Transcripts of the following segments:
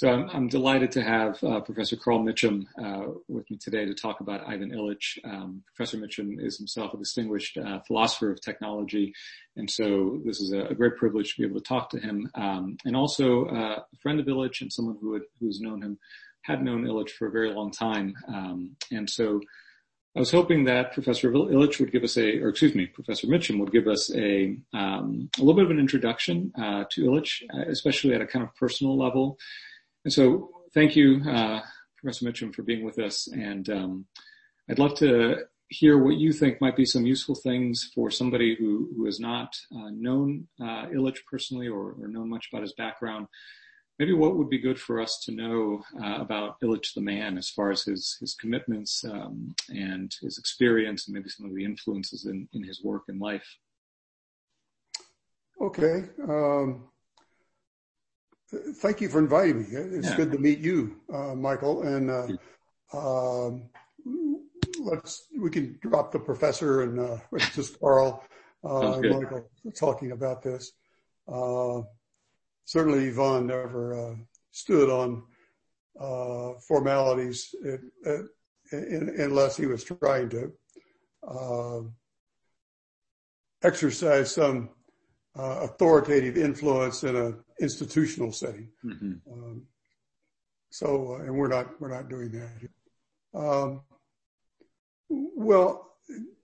So I'm delighted to have Professor Carl Mitcham with me today to talk about Ivan Illich. Professor Mitcham is himself a distinguished philosopher of technology, and so this is a great privilege to be able to talk to him. And also a friend of Illich and someone who had known Illich for a very long time. And so I was hoping that Professor Mitcham would give us a little bit of an introduction to Illich, especially at a kind of personal level. And so thank you, Professor Mitcham, for being with us. And I'd love to hear what you think might be some useful things for somebody who has not known Illich personally or known much about his background. Maybe what would be good for us to know about Illich the man as far as his commitments and his experience and maybe some of the influences in his work and life. Okay. Thank you for inviting me. It's good to meet you, Michael. And we can drop the professor and it's just Carl and Michael talking about this. Certainly, Ivan never stood on formalities unless he was trying to exercise some authoritative influence in an institutional setting. Mm-hmm. And we're not doing that. Well,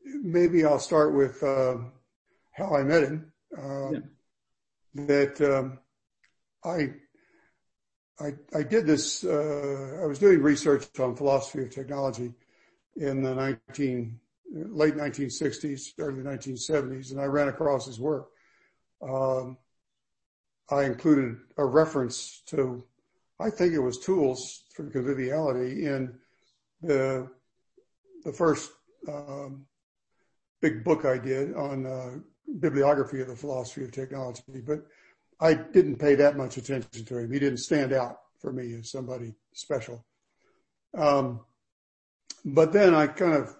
maybe I'll start with how I met him. I did this, I was doing research on philosophy of technology in the late 1960s, early 1970s, and I ran across his work. I included a reference to, I think it was Tools for Conviviality in the first big book I did on bibliography of the philosophy of technology, but I didn't pay that much attention to him. He didn't stand out for me as somebody special. But then I kind of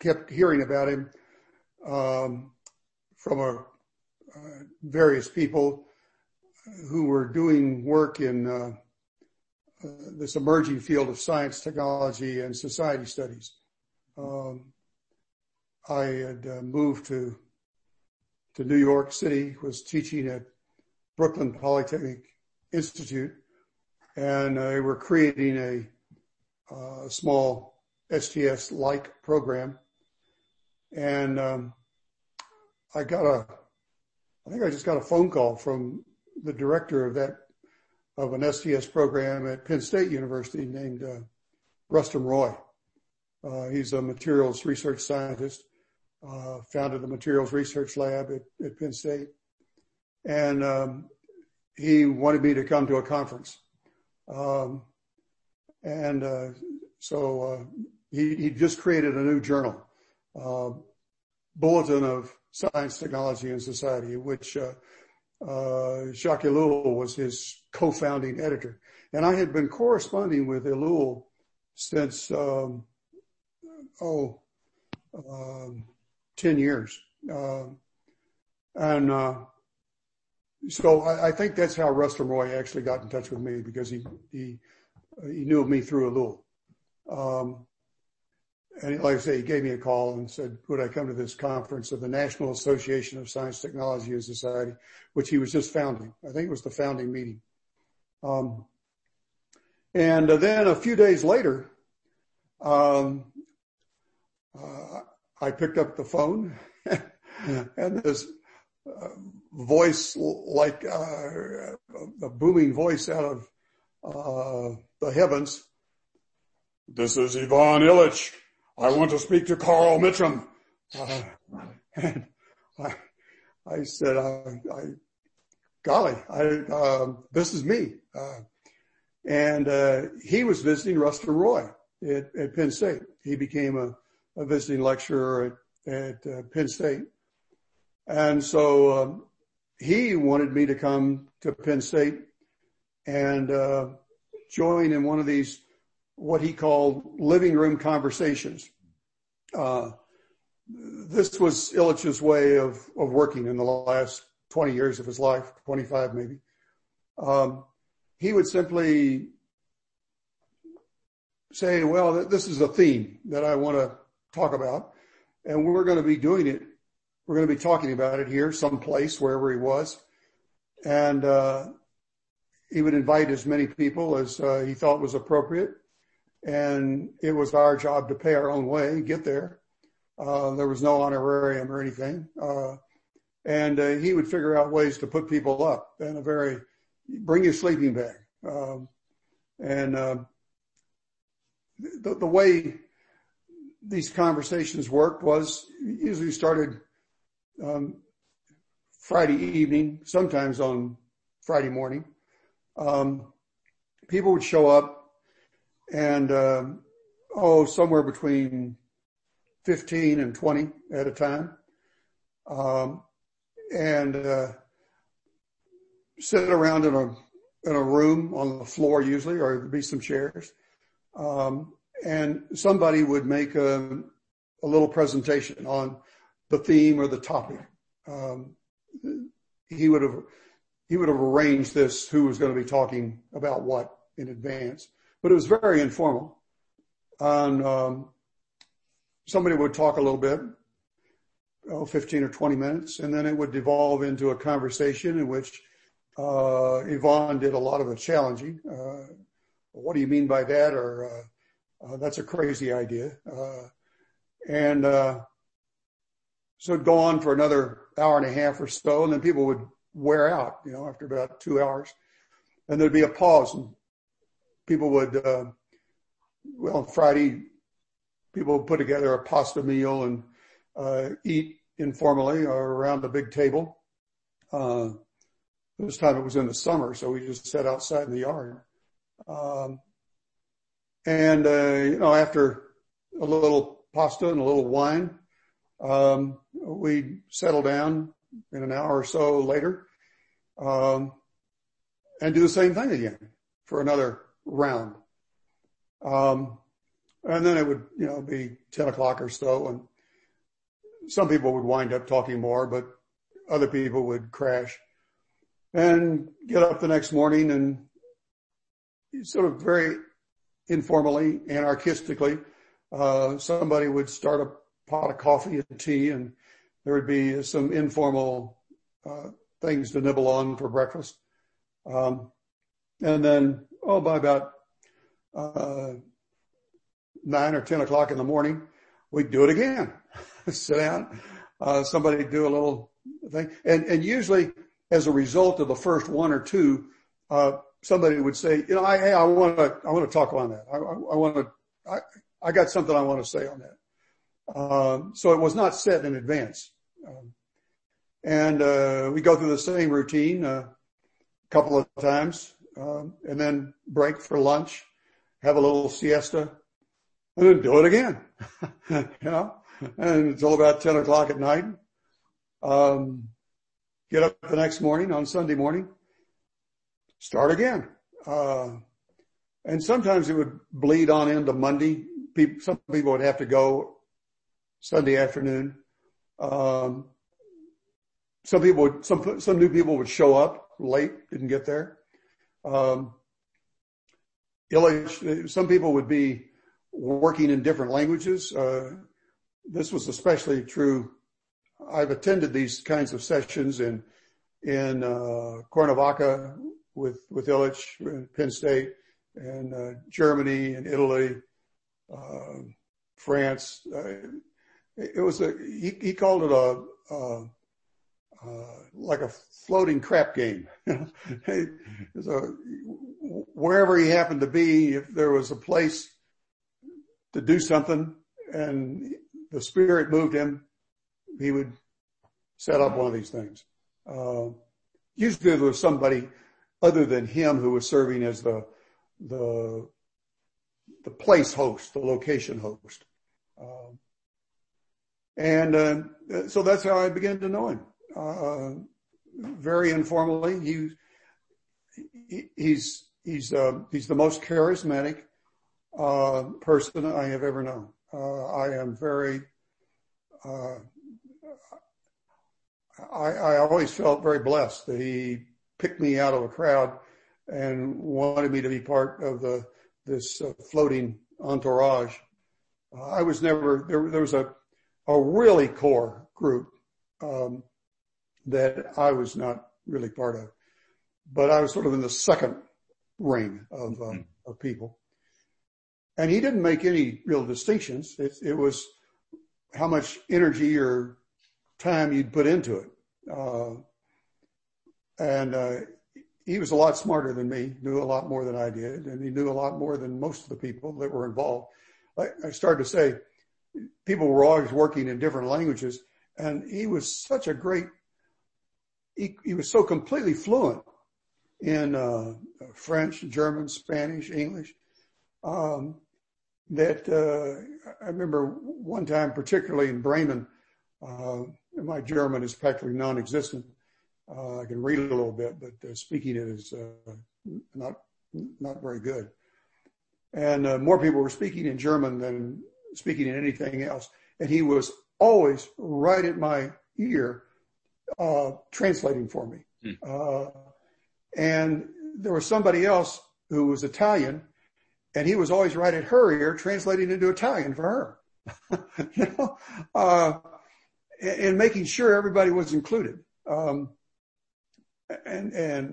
kept hearing about him from various people who were doing work in this emerging field of science, technology, and society studies. I had moved to New York City, was teaching at Brooklyn Polytechnic Institute, and they were creating a small STS-like program. And I just got a phone call from the director of an STS program at Penn State University named Rustum Roy. He's a materials research scientist, founded the materials research lab at Penn State. And he wanted me to come to a conference. He just created a new journal, Bulletin of Science, Technology, and Society, which Jacques Ellul was his co-founding editor. And I had been corresponding with Ellul since 10 years. So I think that's how Rustum Roy actually got in touch with me, because he knew of me through Ellul. And like I say, he gave me a call and said, would I come to this conference of the National Association of Science, Technology, and Society, which he was just founding. I think it was the founding meeting. Then a few days later, I picked up the phone and this voice, like a booming voice out of the heavens. This is Ivan Illich. I want to speak to Carl Mitcham. And I said, golly, this is me. He was visiting Rustum Roy at Penn State. He became a visiting lecturer at Penn State. And so he wanted me to come to Penn State and join in one of these, what he called living room conversations. This was Illich's way of working in the last 20 years of his life, 25 maybe. he would simply say, well, this is a theme that I want to talk about, and we're going to be doing it. We're going to be talking about it here, someplace, wherever he was. And he would invite as many people as he thought was appropriate. And it was our job to pay our own way, get there. There was no honorarium or anything. And he would figure out ways to put people up in a very, bring your sleeping bag. The way these conversations worked was usually started Friday evening, sometimes on Friday morning. People would show up and, somewhere between 15 and 20 at a time. Sit around in a room on the floor usually, or there'd be some chairs. And somebody would make a little presentation on the theme or the topic. He would have arranged this, who was going to be talking about what in advance, but it was very informal. And, somebody would talk a little bit, 15 or 20 minutes, and then it would devolve into a conversation in which Ivan did a lot of the challenging. What do you mean by that? Or that's a crazy idea. So it'd go on for another hour and a half or so, and then people would wear out, after about 2 hours. And there'd be a pause, and people would, on Friday, people would put together a pasta meal and eat informally or around a big table. This time it was in the summer, so we just sat outside in the yard. After a little pasta and a little wine, we'd settle down in an hour or so later, and do the same thing again for another round. And then it would, be 10 o'clock or so, and some people would wind up talking more, but other people would crash and get up the next morning and sort of very informally, anarchistically, somebody would start a pot of coffee and tea, and there would be some informal things to nibble on for breakfast. By about 9 or 10 o'clock in the morning, we'd do it again. Sit down, somebody do a little thing. And usually as a result of the first one or two, somebody would say, I want to talk on that. I got something I want to say on that. So it was not set in advance. We go through the same routine, a couple of times, and then break for lunch, have a little siesta, and then do it again. And until about 10 o'clock at night. Get up the next morning on Sunday morning, start again. And sometimes it would bleed on into Monday. Some people would have to go Sunday afternoon. Some new people would show up late, didn't get there. Some people would be working in different languages. This was especially true. I've attended these kinds of sessions in Cuernavaca with Illich, Penn State, and Germany and Italy, France. He called it like a floating crap game. So wherever he happened to be, if there was a place to do something and the spirit moved him, he would set up one of these things. Usually there was somebody other than him who was serving as the place host, the location host. So that's how I began to know him. Very informally, he's the most charismatic person I have ever known. I am very, I always felt very blessed that he picked me out of a crowd and wanted me to be part of this floating entourage. I was never, there was a really core group that I was not really part of, but I was sort of in the second ring of people. And he didn't make any real distinctions. It was how much energy or time you'd put into it. And he was a lot smarter than me, knew a lot more than I did, and he knew a lot more than most of the people that were involved. I started to say, people were always working in different languages, and he was such a great, he was so completely fluent in French, German, Spanish, English, I remember one time, particularly in Bremen, my German is practically non-existent. I can read it a little bit, but speaking it is not very good. And more people were speaking in German than speaking in anything else. And he was always right at my ear, translating for me. And there was somebody else who was Italian, and he was always right at her ear, translating into Italian for her, and making sure everybody was included. And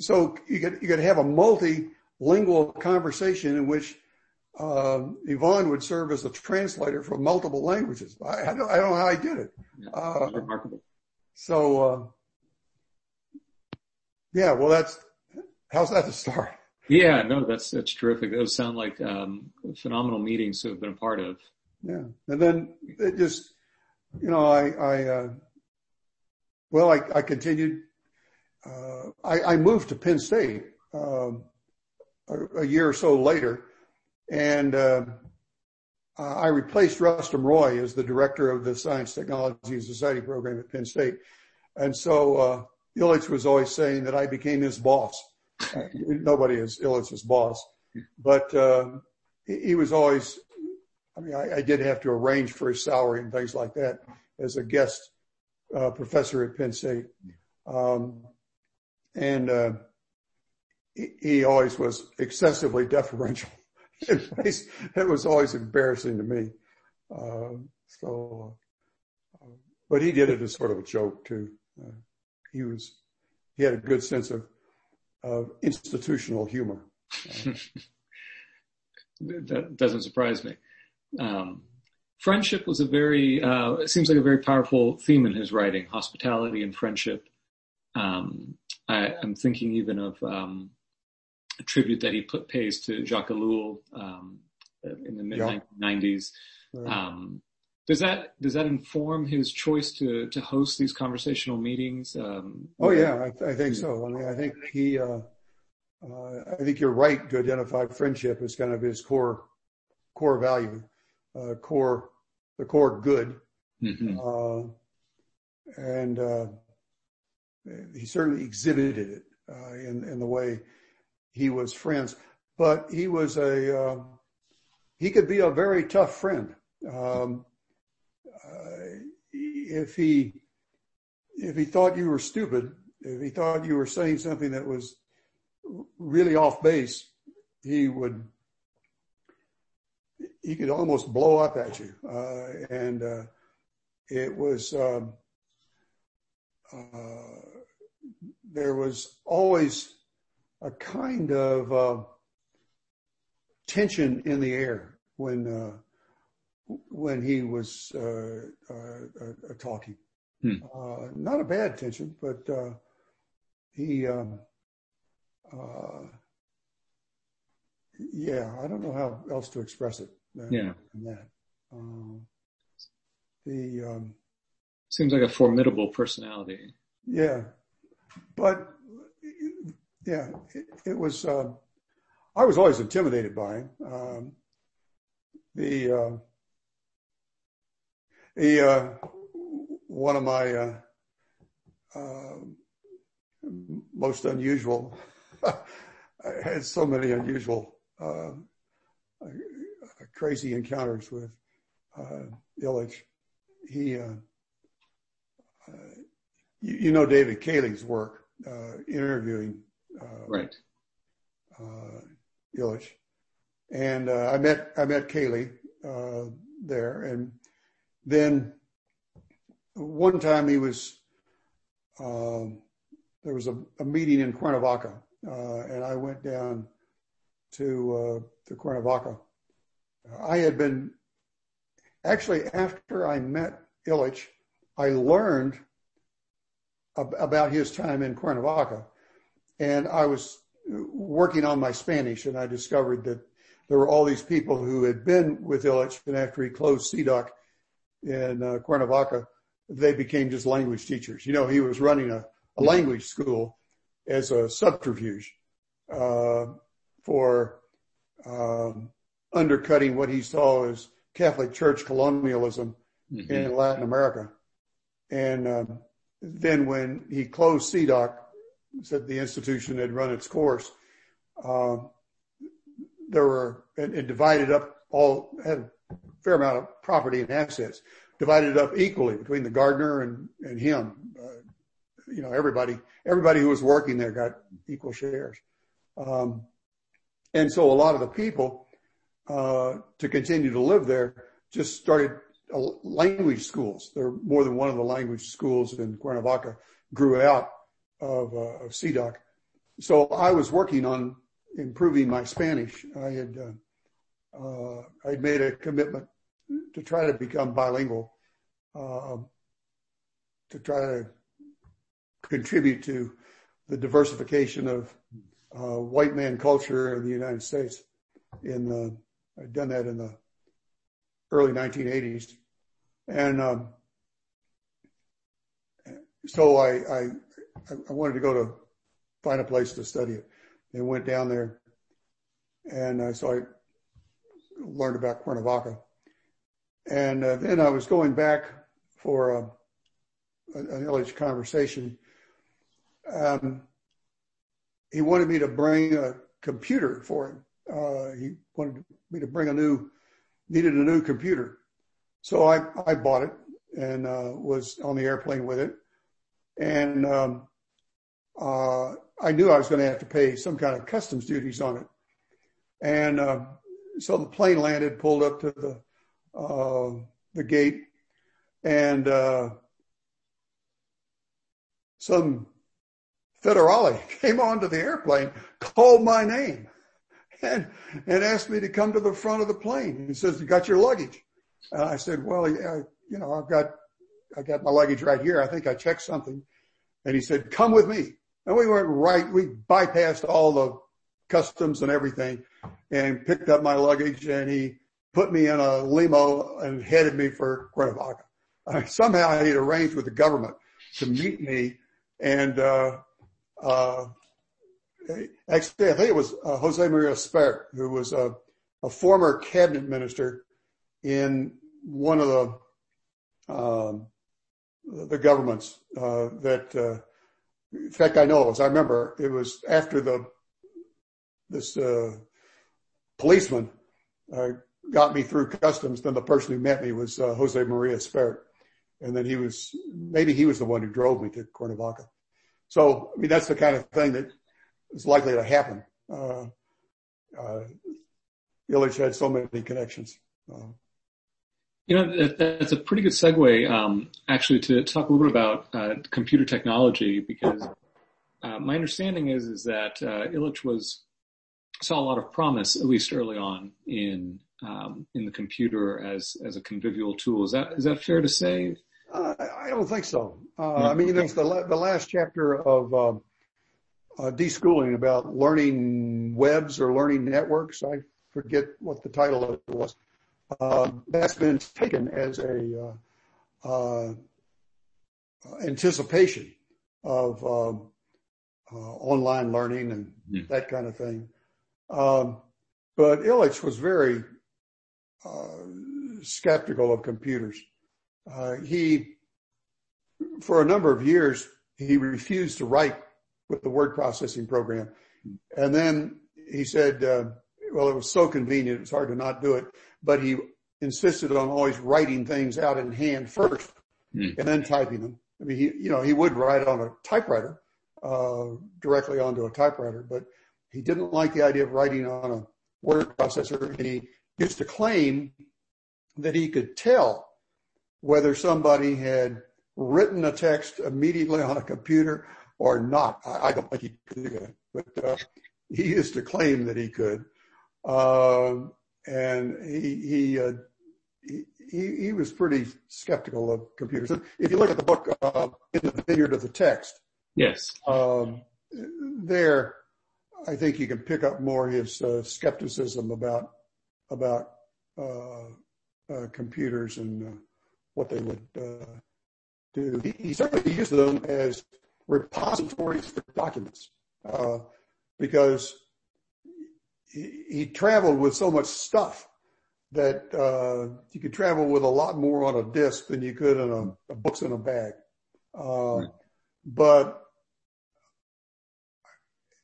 so you could have a multilingual conversation in which Yvonne would serve as a translator for multiple languages. I don't know how I did it. Remarkable. So how's that to start? Yeah, no, that's terrific. Those sound like phenomenal meetings to have been a part of. Yeah, and then it just, I continued. I moved to Penn State a year or so later, and I replaced Rustum Roy as the director of the Science, Technology, and Society program at Penn State. And so Illich was always saying that I became his boss. Nobody is Illich's boss, but he was always, I did have to arrange for his salary and things like that as a guest professor at Penn State. And he always was excessively deferential. It was always embarrassing to me. But he did it as sort of a joke too. He had a good sense of institutional humor. That doesn't surprise me. Friendship was it seems like a very powerful theme in his writing, hospitality and friendship. I'm thinking even of a tribute that he pays to Jacques Ellul in the mid-1990s. Right. Does that inform his choice to host these conversational meetings? I think so. I think he, I think you're right to identify friendship as kind of his core value, the core good. Mm-hmm. And he certainly exhibited it, in the way he was friends, but he was he could be a very tough friend. If he thought you were stupid, if he thought you were saying something that was really off base, he could almost blow up at you. And it was, there was always a kind of, tension in the air when he was talking. Not a bad tension, but I don't know how else to express it. Seems like a formidable personality. Yeah, but it was. I was always intimidated by him. One of my most unusual, I had so many unusual, crazy encounters with Illich. He, David Cayley's work, interviewing Illich. And I met Cayley there. And then one time he was, there was a meeting in Cuernavaca, and I went down to Cuernavaca. I had been, actually after I met Illich, I learned about his time in Cuernavaca, and I was working on my Spanish, and I discovered that there were all these people who had been with Illich, and after he closed CDOC in Cuernavaca, they became just language teachers. You know, he was running a language school as a subterfuge for undercutting what he saw as Catholic Church colonialism in Latin America. And then when he closed CDOC, said the institution had run its course, there were, and divided up all, had a fair amount of property and assets, divided up equally between the gardener and him. You know, everybody who was working there got equal shares. And so a lot of the people, to continue to live there, just started language schools. There were more than one of the language schools in Cuernavaca grew out of CDOC. So I was working on improving my Spanish. I'd made a commitment to try to become bilingual, to try to contribute to the diversification of white man culture in the United States. I'd done that in the early 1980s, and so I wanted to go to find a place to study it, and went down there, and so I learned about Cuernavaca, and then I was going back for an Illich conversation. He wanted me to bring a computer for him. He wanted me to bring needed a new computer. So I bought it and was on the airplane with it. And I knew I was going to have to pay some kind of customs duties on it. And so the plane landed, pulled up to the gate, and some federale came onto the airplane, called my name, and asked me to come to the front of the plane. He says, "You got your luggage?" And I said, "Well, you know, I got my luggage right here. I think I checked something." And he said, "Come with me." And we went we bypassed all the customs and everything and picked up my luggage, and he put me in a limo and headed me for Cuernavaca. Somehow he had arranged with the government to meet me, and actually, I think it was Jose Maria Segarra, who was a former cabinet minister in one of the governments in fact, I know it was. I remember it was after this policeman got me through customs. Then the person who met me was Jose Maria Segarra, and then maybe he was the one who drove me to Cuernavaca. So I mean, that's the kind of thing that is likely to happen. Illich had so many connections. You know, that's a pretty good segue, actually, to talk a little bit about computer technology, because my understanding is that Illich saw a lot of promise, at least early on, in the computer as a convivial tool. Is that fair to say? I don't think so. I mean, there's the last chapter of de-schooling about learning webs or learning networks. I forget what the title of it was. That's been taken as a anticipation of online learning and that kind of thing. But Illich was very skeptical of computers. He, for a number of years, he refused to write with the word processing program. And then he said, well, it was so convenient, it was hard to not do it. But he insisted on always writing things out in hand first and then typing them. I mean, he would write on a typewriter directly onto a typewriter, but he didn't like the idea of writing on a word processor, and he used to claim that he could tell whether somebody had written a text immediately on a computer or not. I don't think he could do that, but he used to claim that he could. And he was pretty skeptical of computers. If you look at the book, In the Vineyard of the Text. Yes. There, I think you can pick up more his skepticism about computers and what they would do. He certainly used them as repositories for documents because he traveled with so much stuff that you could travel with a lot more on a disc than you could in a books in a bag. Right. But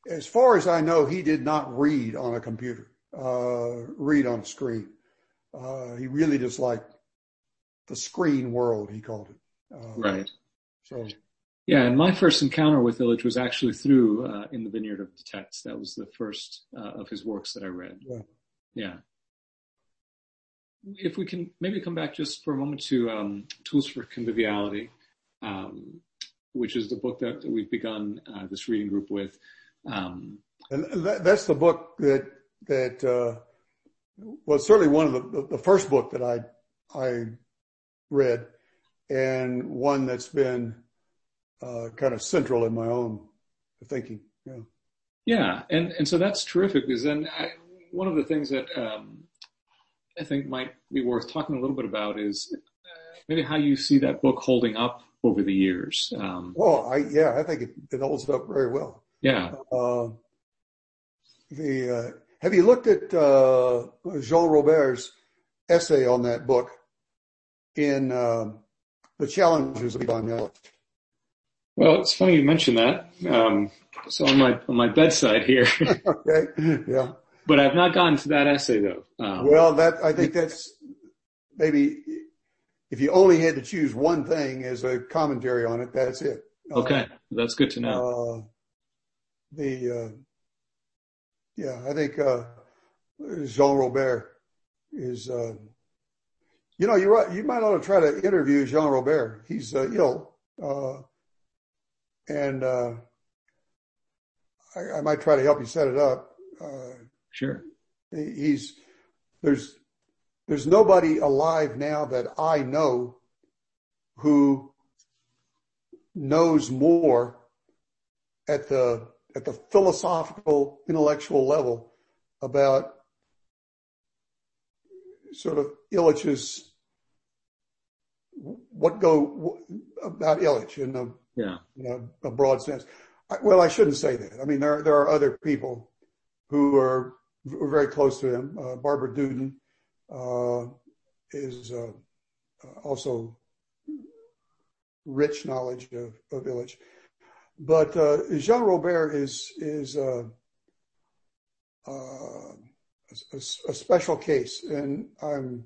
as far as I know, he did not read on a computer, read on a screen. He really disliked the screen world, he called it. Right. So. Yeah, and my first encounter with Illich was actually through In the Vineyard of the Text. That was the first of his works that I read. Yeah. Yeah. If we can maybe come back just for a moment to Tools for Conviviality, which is the book that we've begun this reading group with. And that's the book that was certainly one of the first book that I read, and one that's been kind of central in my own thinking. Yeah. Yeah. And so that's terrific, because then one of the things that I think might be worth talking a little bit about is maybe how you see that book holding up over the years. I think it holds up very well. Yeah. Have you looked at Jean Robert's essay on that book in The Challenges of Ivan Illich? Well, it's funny you mention that. So on my bedside here. Okay. Yeah. But I've not gotten to that essay though. I think that's maybe if you only had to choose one thing as a commentary on it, that's it. Okay, that's good to know. I think Jean Robert is. You're right. You might ought to try to interview Jean Robert. He's ill, and I might try to help you set it up. Sure. There's nobody alive now that I know who knows more at the philosophical, intellectual level about sort of Illich's about Illich in a broad sense. I shouldn't say that. I mean, there are other people who are very close to him. Barbara Duden is also rich knowledge of Illich. But Jean Robert is a special case, and I'm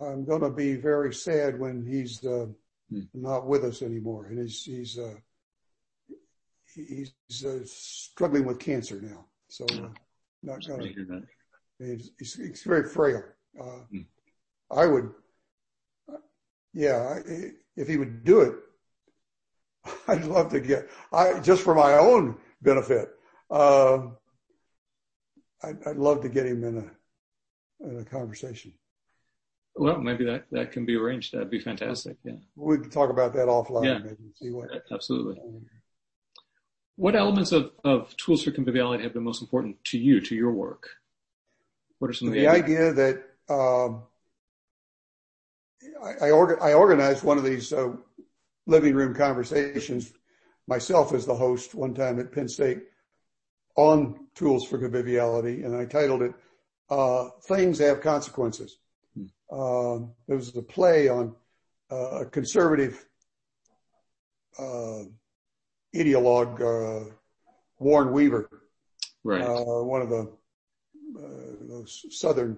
going to be very sad when he's not with us anymore. And he's struggling with cancer now, so not going to hear that. He's very frail. If he would do it, I'd love to just for my own benefit, I'd love to get him in a conversation. Well, maybe that can be arranged. That'd be fantastic. Yeah. We can talk about that offline. Yeah. Maybe see what. Absolutely. What elements of Tools for Conviviality have been most important to you, to your work? What are some of the ideas? The idea that I organized one of these living room conversations myself as the host one time at Penn State on Tools for Conviviality, and I titled it Things Have Consequences. There was a play on a conservative ideologue, Warren Weaver, right? One of the those Southern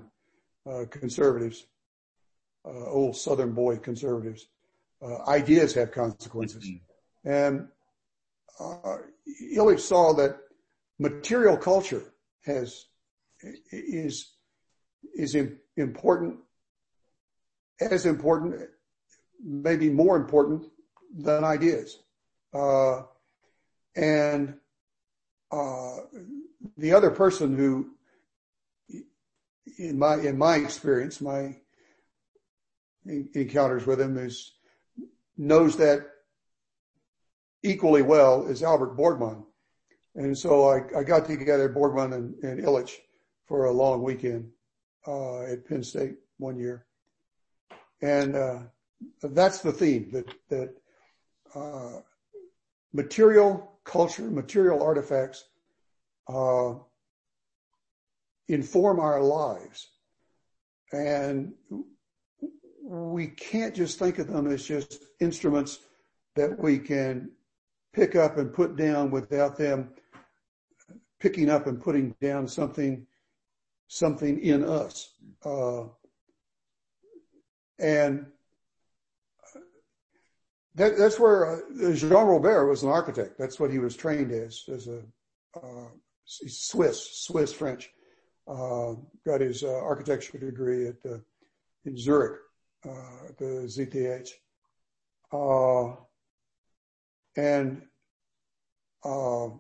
conservatives, old Southern boy conservatives. Ideas have consequences. Mm-hmm. And Illich saw that material culture is important, as important, maybe more important than ideas. And the other person who, in my experience, my encounters with him knows that equally well is Albert Borgmann. And so I got together Borgmann and Illich for a long weekend at Penn State one year. And that's the theme, that material culture, material artifacts inform our lives. And we can't just think of them as just instruments that we can pick up and put down without them picking up and putting down something in us. And that's where Jean Robert was an architect. That's what he was trained as a Swiss French. Got his architecture degree in Zurich, the ZTH. And Illich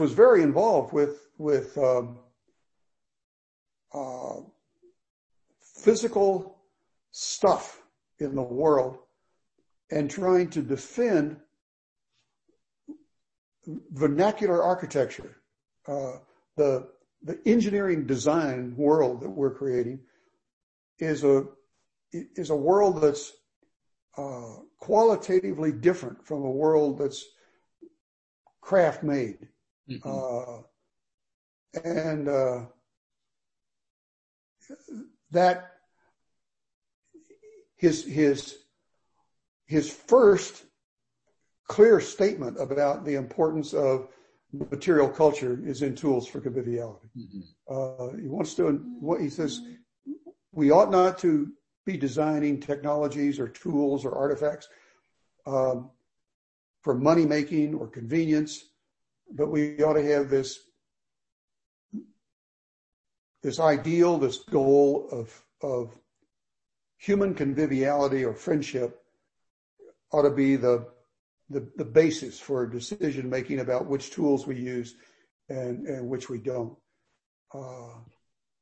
was very involved with physical stuff in the world and trying to defend vernacular architecture, the engineering design world that we're creating is a world that's qualitatively different from a world that's craft made. Mm-hmm. And that his first clear statement about the importance of material culture is in Tools for Conviviality. Mm-hmm. He says, we ought not to be designing technologies or tools or artifacts for money making or convenience, but we ought to have this ideal, this goal of human conviviality or friendship ought to be the basis for decision making about which tools we use and which we don't.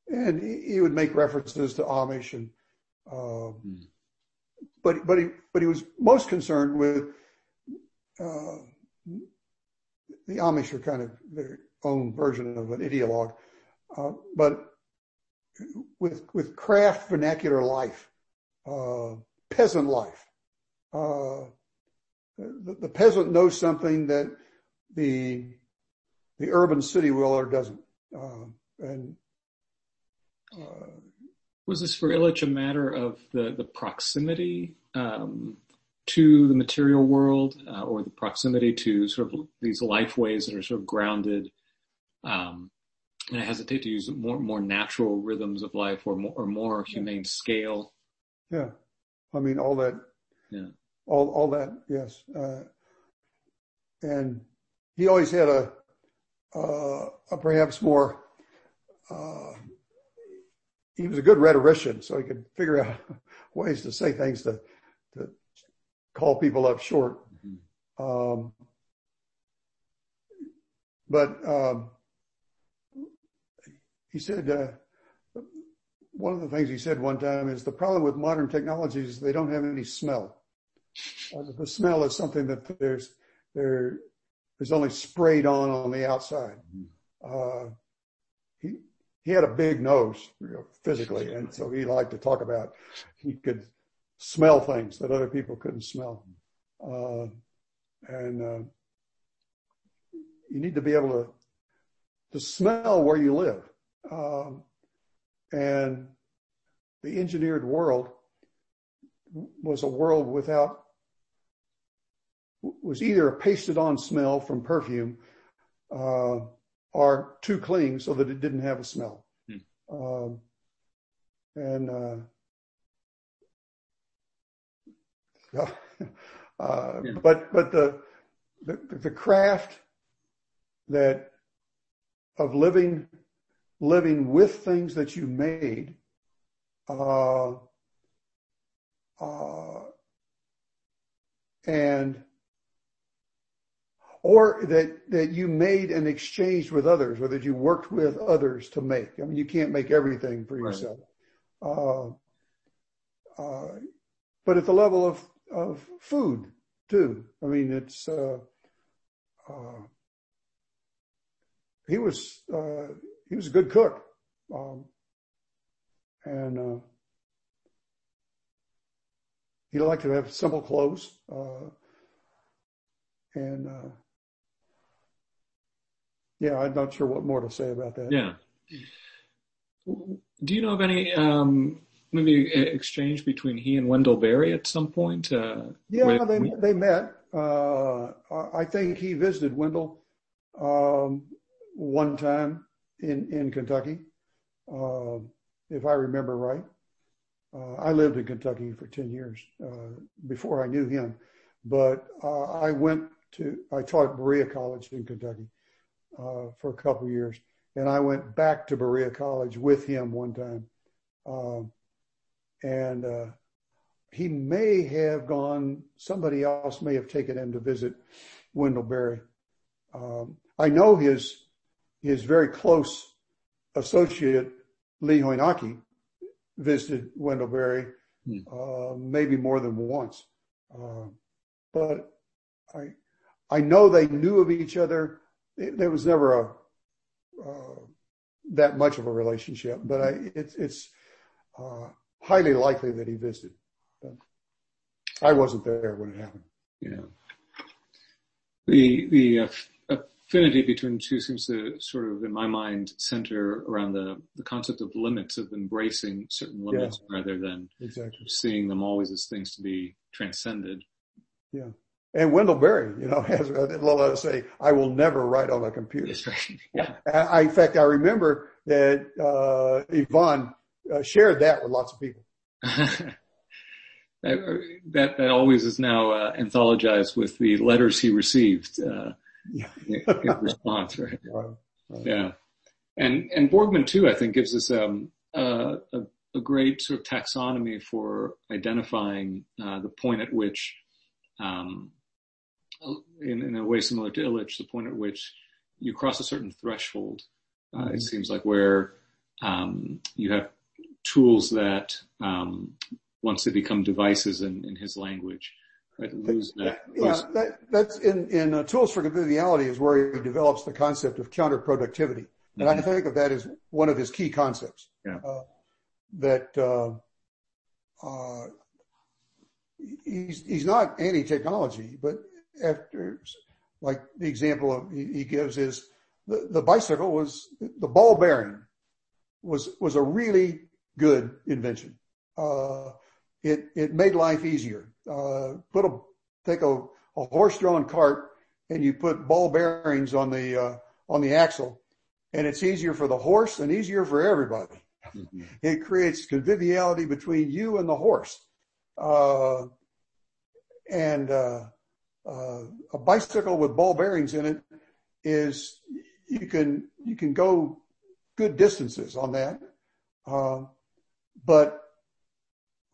And he would make references to Amish and but he was most concerned with the Amish are kind of their own version of an ideologue, but with craft vernacular life, peasant life. The peasant knows something that the urban city will or doesn't, Was this for Illich a matter of the proximity to the material world or the proximity to sort of these life ways that are sort of grounded, and I hesitate to use more natural rhythms of life or more humane scale? Yeah. I mean, all that. Yeah. All that. Yes. And he always had a perhaps more, he was a good rhetorician, so he could figure out ways to say things to call people up short. Mm-hmm. But he said, one of the things he said one time is the problem with modern technologies is they don't have any smell. The smell is something that there's only sprayed on the outside. Mm-hmm. He had a big nose, physically, and so he liked to talk about he could smell things that other people couldn't smell. And you need to be able to smell where you live. And the engineered world was a world was either a pasted-on smell from perfume, are too clean so that it didn't have a smell. And But the craft that of living with things that you made and or that you made and exchanged with others, or that you worked with others to make. I mean, you can't make everything for yourself. But at the level of food too. I mean, it's he was a good cook, and he liked to have simple clothes, and. Yeah, I'm not sure what more to say about that. Yeah. Do you know of any maybe exchange between he and Wendell Berry at some point? They met. I think he visited Wendell one time in Kentucky, if I remember right. I lived in Kentucky for 10 years before I knew him, but I taught at Berea College in Kentucky. For a couple of years, and I went back to Berea College with him one time, and he may have gone. Somebody else may have taken him to visit Wendell Berry. I know his very close associate Lee Hoinaki visited Wendell Berry maybe more than once, but I know they knew of each other. There was never that much of a relationship, but it's highly likely that he visited. But I wasn't there when it happened. Yeah. The affinity between the two seems to sort of, in my mind, center around the concept of limits, of embracing certain limits rather than seeing them always as things to be transcended. Yeah. And Wendell Berry, has a little to say, I will never write on a computer. Yeah. In fact, I remember that Ivan shared that with lots of people. that always is now anthologized with the letters he received in response, right? Right. Yeah. And Borgmann, too, I think, gives us a great sort of taxonomy for identifying the point at which in a way similar to Illich, the point at which you cross a certain threshold, it seems like, where you have tools that once they become devices in his language, right, lose that. That's in Tools for Conviviality is where he develops the concept of counterproductivity. And I think of that as one of his key concepts, that he's not anti-technology, but after, like the example he gives is the bicycle was, the ball bearing was a really good invention. It made life easier. Take a horse-drawn cart and you put ball bearings on the axle, and it's easier for the horse and easier for everybody. Mm-hmm. It creates conviviality between you and the horse. And a bicycle with ball bearings in it is you can go good distances on that. But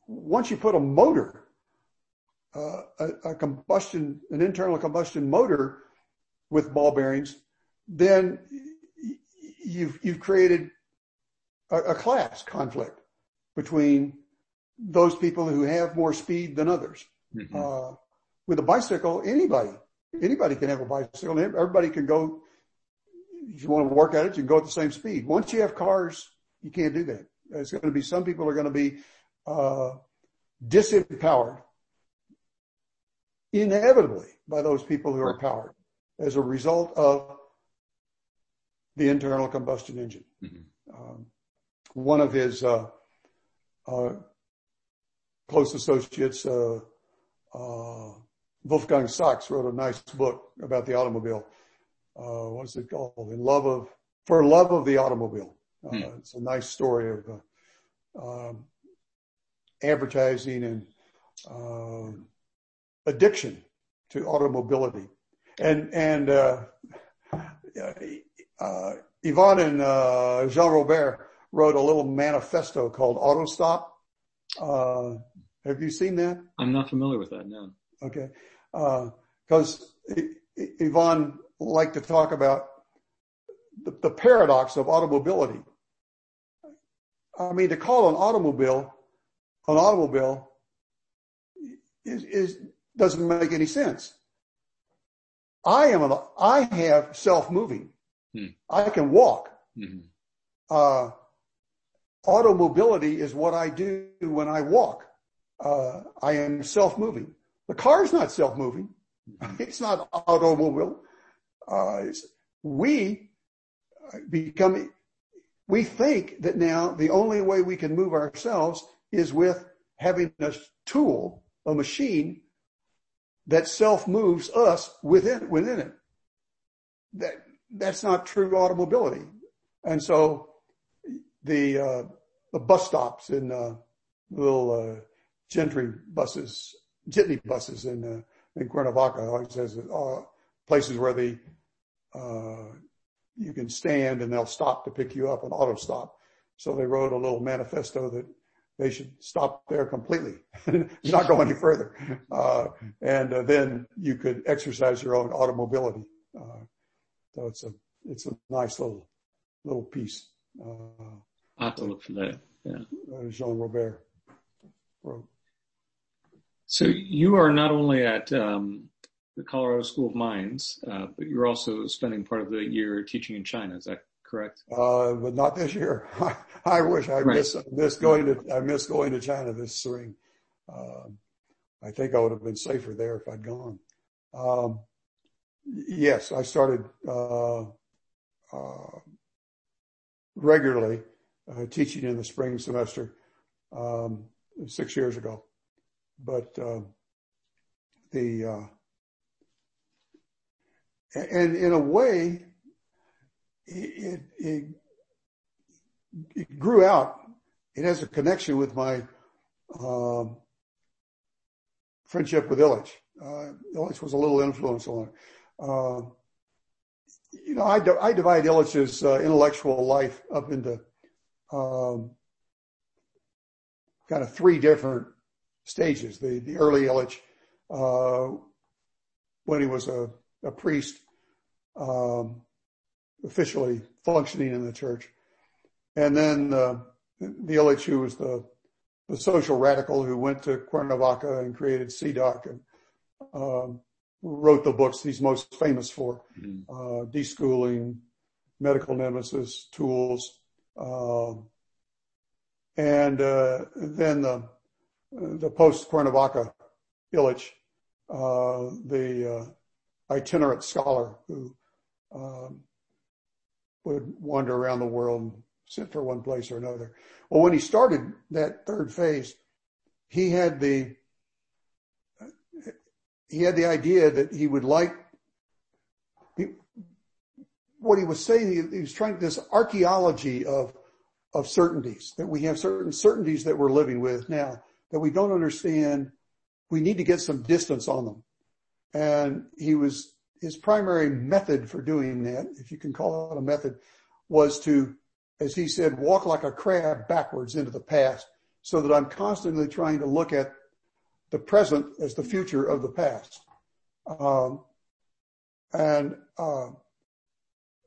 once you put a motor, an internal combustion motor with ball bearings, then you've created a class conflict between those people who have more speed than others. Mm-hmm. With a bicycle, anybody can have a bicycle. Everybody can go. If you want to work at it, you can go at the same speed. Once you have cars, you can't do that. It's going to be, some people are going to be, disempowered inevitably by those people who are powered as a result of the internal combustion engine. Mm-hmm. One of his, close associates, Wolfgang Sachs wrote a nice book about the automobile. What's it called? For Love of the Automobile. It's a nice story of, advertising and, addiction to automobility. And Ivan and Jean Robert wrote a little manifesto called Autostop. Have you seen that? I'm not familiar with that, no. Okay. Because Ivan liked to talk about the paradox of automobility. I mean, to call an automobile doesn't make any sense. I have self-moving. I can walk. Mm-hmm. Automobility is what I do when I walk. I am self-moving. The car's not self-moving. Mm-hmm. It's not automobile. We think that now the only way we can move ourselves is with having a tool, a machine that self-moves us within it. That's not true automobility. And so the bus stops and little jitney buses in Cuernavaca always has places where you can stand and they'll stop to pick you up, an auto stop. So they wrote a little manifesto that they should stop there completely, not go any further. And then you could exercise your own automobility. So it's a nice little piece. I have to look for that. Yeah. Jean Robert wrote. So you are not only at the Colorado School of Mines, but you're also spending part of the year teaching in China. Is that correct? But not this year. I wish. I miss going to China this spring. I think I would have been safer there if I'd gone. Yes, I started regularly teaching in the spring semester 6 years ago, but and in a way, it grew out. It has a connection with my friendship with Illich. Illich was a little influence on it. I divide Illich's intellectual life up into kind of three different stages. The early Illich, when he was a priest, officially functioning in the church. And then, the Illich who was the social radical who went to Cuernavaca and created CDOC and, wrote the books he's most famous for, de-schooling, medical nemesis, tools, and then the post-Cuernavaca Illich, the itinerant scholar who would wander around the world and sit for one place or another. Well, when he started that third phase, he had the idea that he would like, what he was saying, he was trying this archaeology of certainties, that we have certain certainties that we're living with now that we don't understand. We need to get some distance on them. And his primary method for doing that, if you can call it a method, was to, as he said, walk like a crab backwards into the past, so that I'm constantly trying to look at the present as the future of the past. And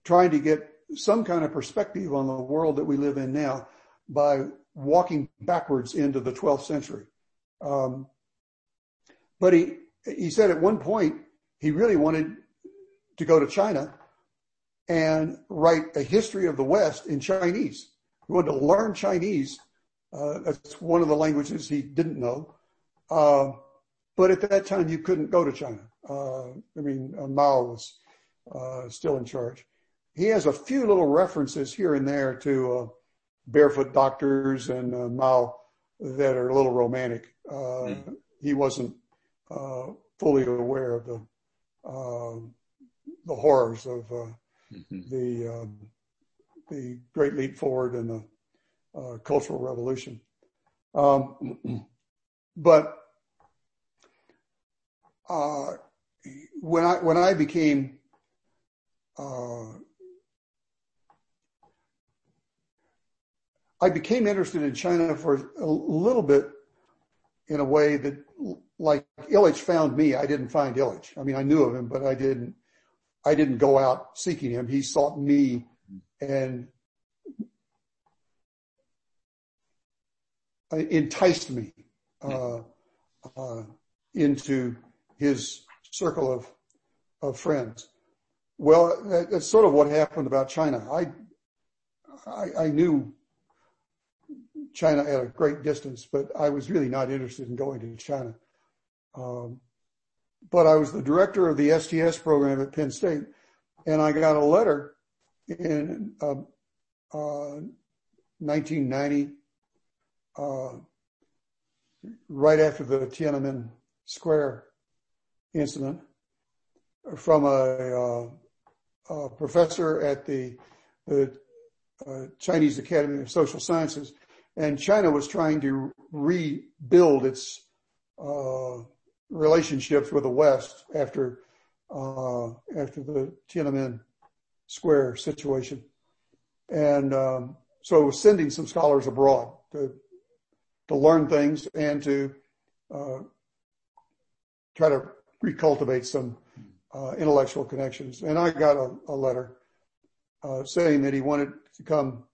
trying to get some kind of perspective on the world that we live in now by walking backwards into the 12th century. But he said at one point he really wanted to go to China and write a history of the West in Chinese. He wanted to learn Chinese. That's one of the languages he didn't know. But at that time, you couldn't go to China. Mao was still in charge. He has a few little references here and there to barefoot doctors and Mao that are a little romantic. He wasn't fully aware of the horrors of the Great Leap Forward and the Cultural Revolution. But when I became I became interested in China for a little bit in a way that, like Illich found me, I didn't find Illich. I mean, I knew of him, but I didn't go out seeking him. He sought me, and enticed me into his circle of friends. Well, that's sort of what happened about China. I knew China at a great distance, but I was really not interested in going to China. But I was the director of the STS program at Penn State, and I got a letter in 1990, right after the Tiananmen Square incident, from a professor at the Chinese Academy of Social Sciences. And China was trying to rebuild its relationships with the West after the Tiananmen Square situation. And so it was sending some scholars abroad to learn things and to try to recultivate some intellectual connections. And I got a letter saying that he wanted to come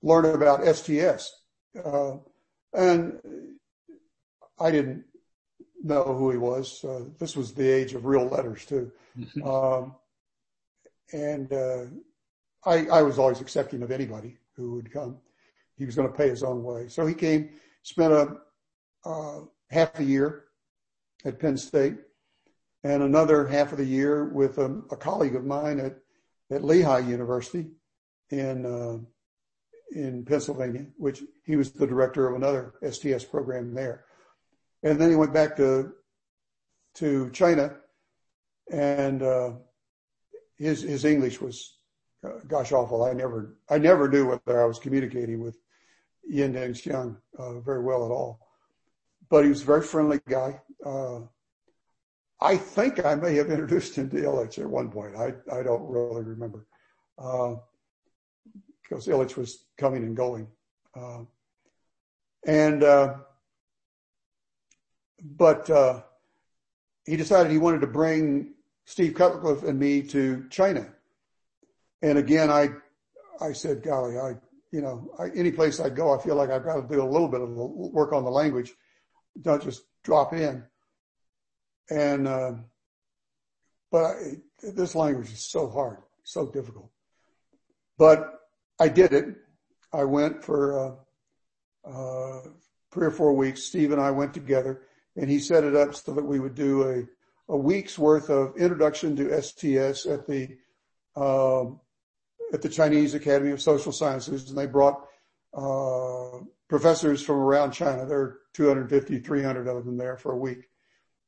learn about STS. And I didn't know who he was. This was the age of real letters too. I was always accepting of anybody who would come. He was going to pay his own way. So he came, spent half the year at Penn State and another half of the year with a colleague of mine at Lehigh University in Pennsylvania, which he was the director of another STS program there. And then he went back to China, and his English was gosh awful. I never knew whether I was communicating with Yin and Xiang very well at all. But he was a very friendly guy. I think I may have introduced him to Illich at one point. I don't really remember. Because Illich was coming and going. But he decided he wanted to bring Steve Cutcliffe and me to China. And again, I said, golly, any place I go, I feel like I've got to do a little bit of work on the language. Don't just drop in. And, but this language is so hard, so difficult. But I did it. I went for 3 or 4 weeks. Steve and I went together, and he set it up so that we would do a week's worth of introduction to STS at the Chinese Academy of Social Sciences. And they brought professors from around China. There are 250, 300 of them there for a week.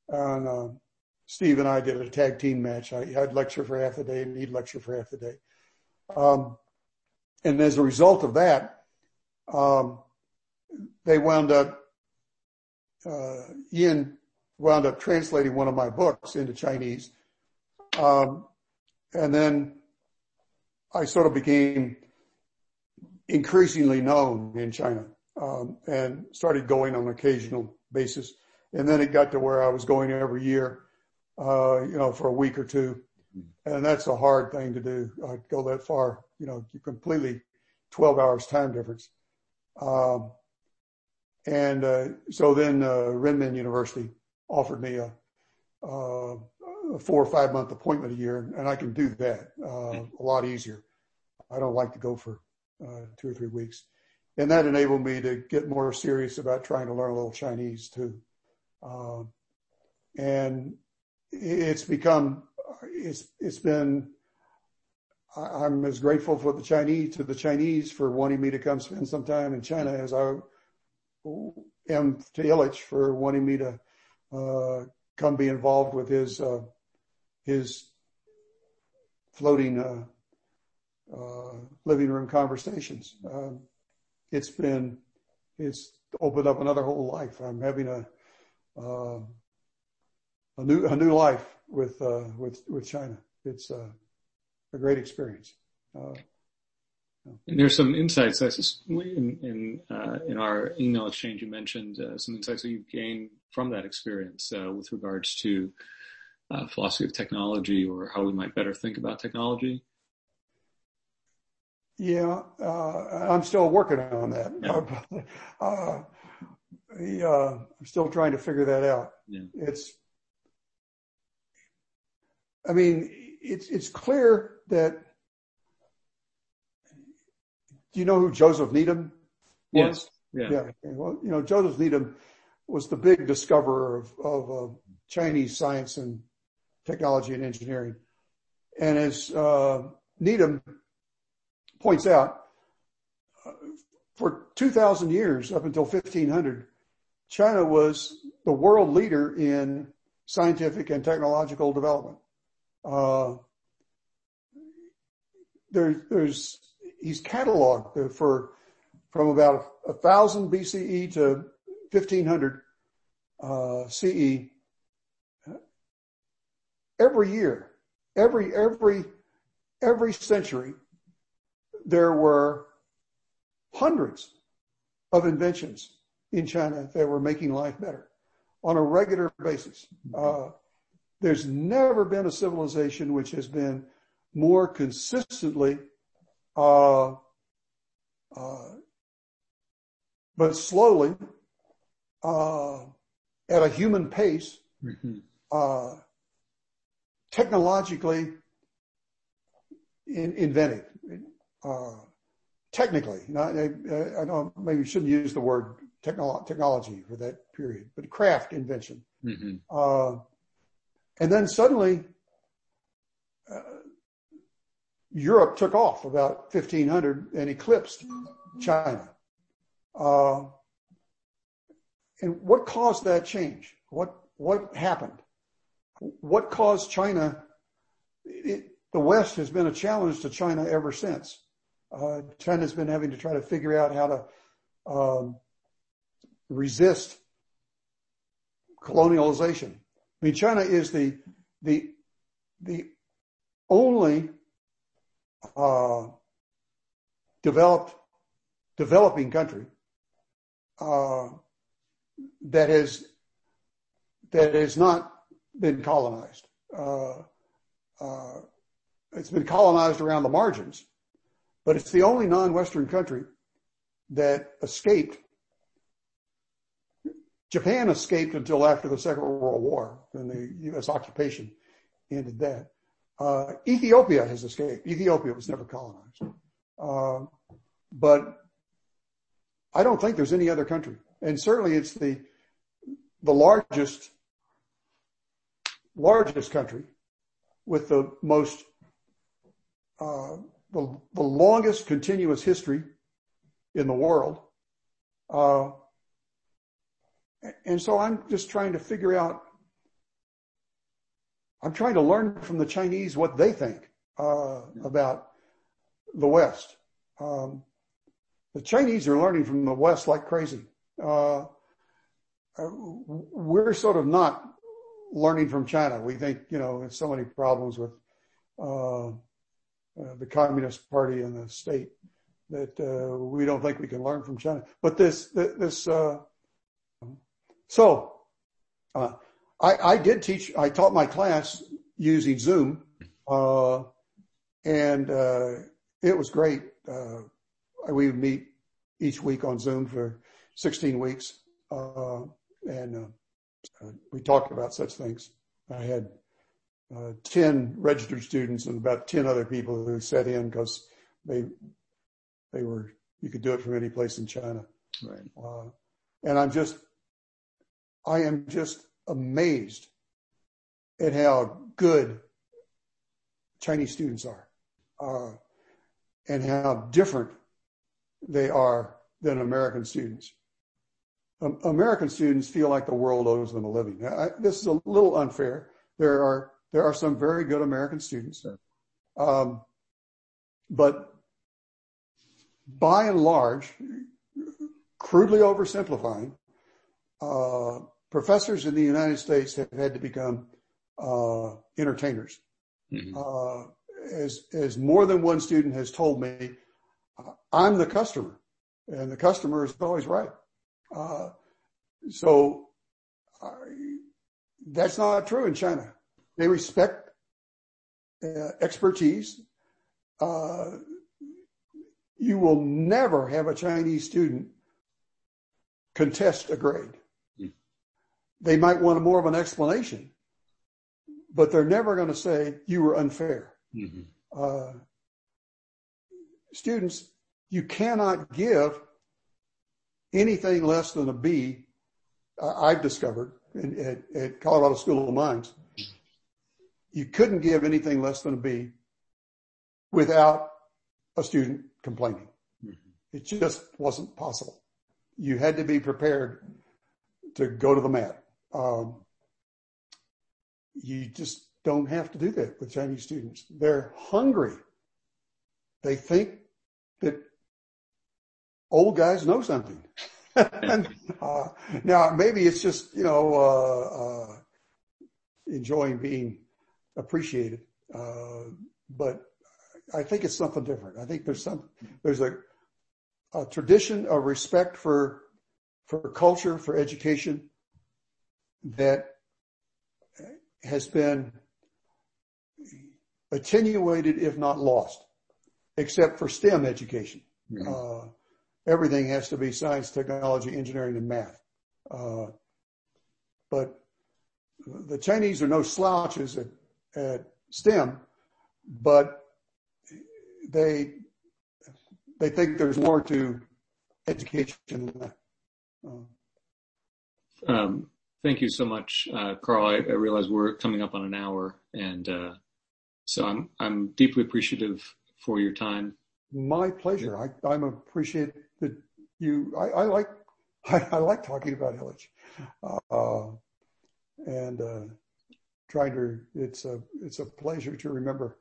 And Steve and I did a tag team match. I'd lecture for half the day, and he'd lecture for half the day. And as a result of that, they Yin wound up translating one of my books into Chinese. And then I sort of became increasingly known in China, and started going on an occasional basis. And then it got to where I was going every year, for a week or two. And that's a hard thing to do. I'd go that far. You completely 12 hours time difference. So then Renmin University offered me a 4 or 5 month appointment a year, and I can do that a lot easier. I don't like to go for 2 or 3 weeks. And that enabled me to get more serious about trying to learn a little Chinese too. And it's been I'm as grateful for the Chinese for wanting me to come spend some time in China as I am to Illich for wanting me to come be involved with his floating living room conversations. It's opened up another whole life. I'm having a a new life with China. It's a great experience. And there's some insights in our email exchange. You mentioned some insights that you gained from that experience with regards to philosophy of technology, or how we might better think about technology. Yeah, I'm still working on that. Yeah. I'm still trying to figure that out. Yeah. It's clear that. Do you know who Joseph Needham was? Yes. Yeah. Well, Joseph Needham was the big discoverer of Chinese science and technology and engineering. And as Needham points out, for 2,000 years, up until 1500, China was the world leader in scientific and technological development. He's cataloged from about 1000 BCE to 1500 CE. Every year, every century, there were hundreds of inventions in China that were making life better on a regular basis. There's never been a civilization which has been more consistently but slowly, at a human pace, technologically inventive. Technically, I don't, maybe shouldn't use the word technology for that period, but craft invention. Mm-hmm. And then suddenly, Europe took off about 1500 and eclipsed China. And what caused that change? What happened? What caused China? The West has been a challenge to China ever since. China's been having to try to figure out how to resist colonialization. China is the only developing country that has not been colonized. It's been colonized around the margins, but it's the only non-Western country that escaped. Japan escaped until after the Second World War, when the U.S. occupation ended that. Ethiopia has escaped. Ethiopia was never colonized. But I don't think there's any other country. And certainly it's the largest country with the most, the longest continuous history in the world. And so I'm just trying to figure out, I'm trying to learn from the Chinese what they think about the West. The Chinese are learning from the West like crazy. We're sort of not learning from China. We think, there's so many problems with the Communist Party and the state that we don't think we can learn from China. But I did teach. I taught my class using Zoom, and it was great. We would meet each week on Zoom for 16 weeks, and we talked about such things. I had 10 registered students and about 10 other people who sat in because they were. You could do it from any place in China, right? And I am just amazed at how good Chinese students are, and how different they are than American students. American students feel like the world owes them a living. Now, this is a little unfair. There are some very good American students, but by and large, crudely oversimplifying, professors in the United States have had to become entertainers. Mm-hmm. As more than one student has told me, I'm the customer, and the customer is always right. So that's not true in China. They respect expertise. You will never have a Chinese student contest a grade. Mm. They might want more of an explanation, but they're never going to say you were unfair. Mm-hmm. Students, you cannot give anything less than a B, I've discovered at Colorado School of Mines. You couldn't give anything less than a B without a student complaining. Mm-hmm. It just wasn't possible. You had to be prepared to go to the mat. You just don't have to do that with Chinese students. They're hungry. They think that old guys know something. and now maybe it's just, enjoying being appreciated. But I think it's something different. I think there's a tradition of respect for culture, for education that has been attenuated, if not lost, except for STEM education. Mm-hmm. Everything has to be science, technology, engineering, and math. But the Chinese are no slouches at STEM, but they think there's more to education than that. Thank you so much, Carl. I realize we're coming up on an hour, and so I'm deeply appreciative for your time. My pleasure. I'm appreciate that you. I like talking about Illich, and trying to. It's a pleasure to remember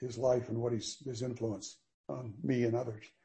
his life and his influence on me and others.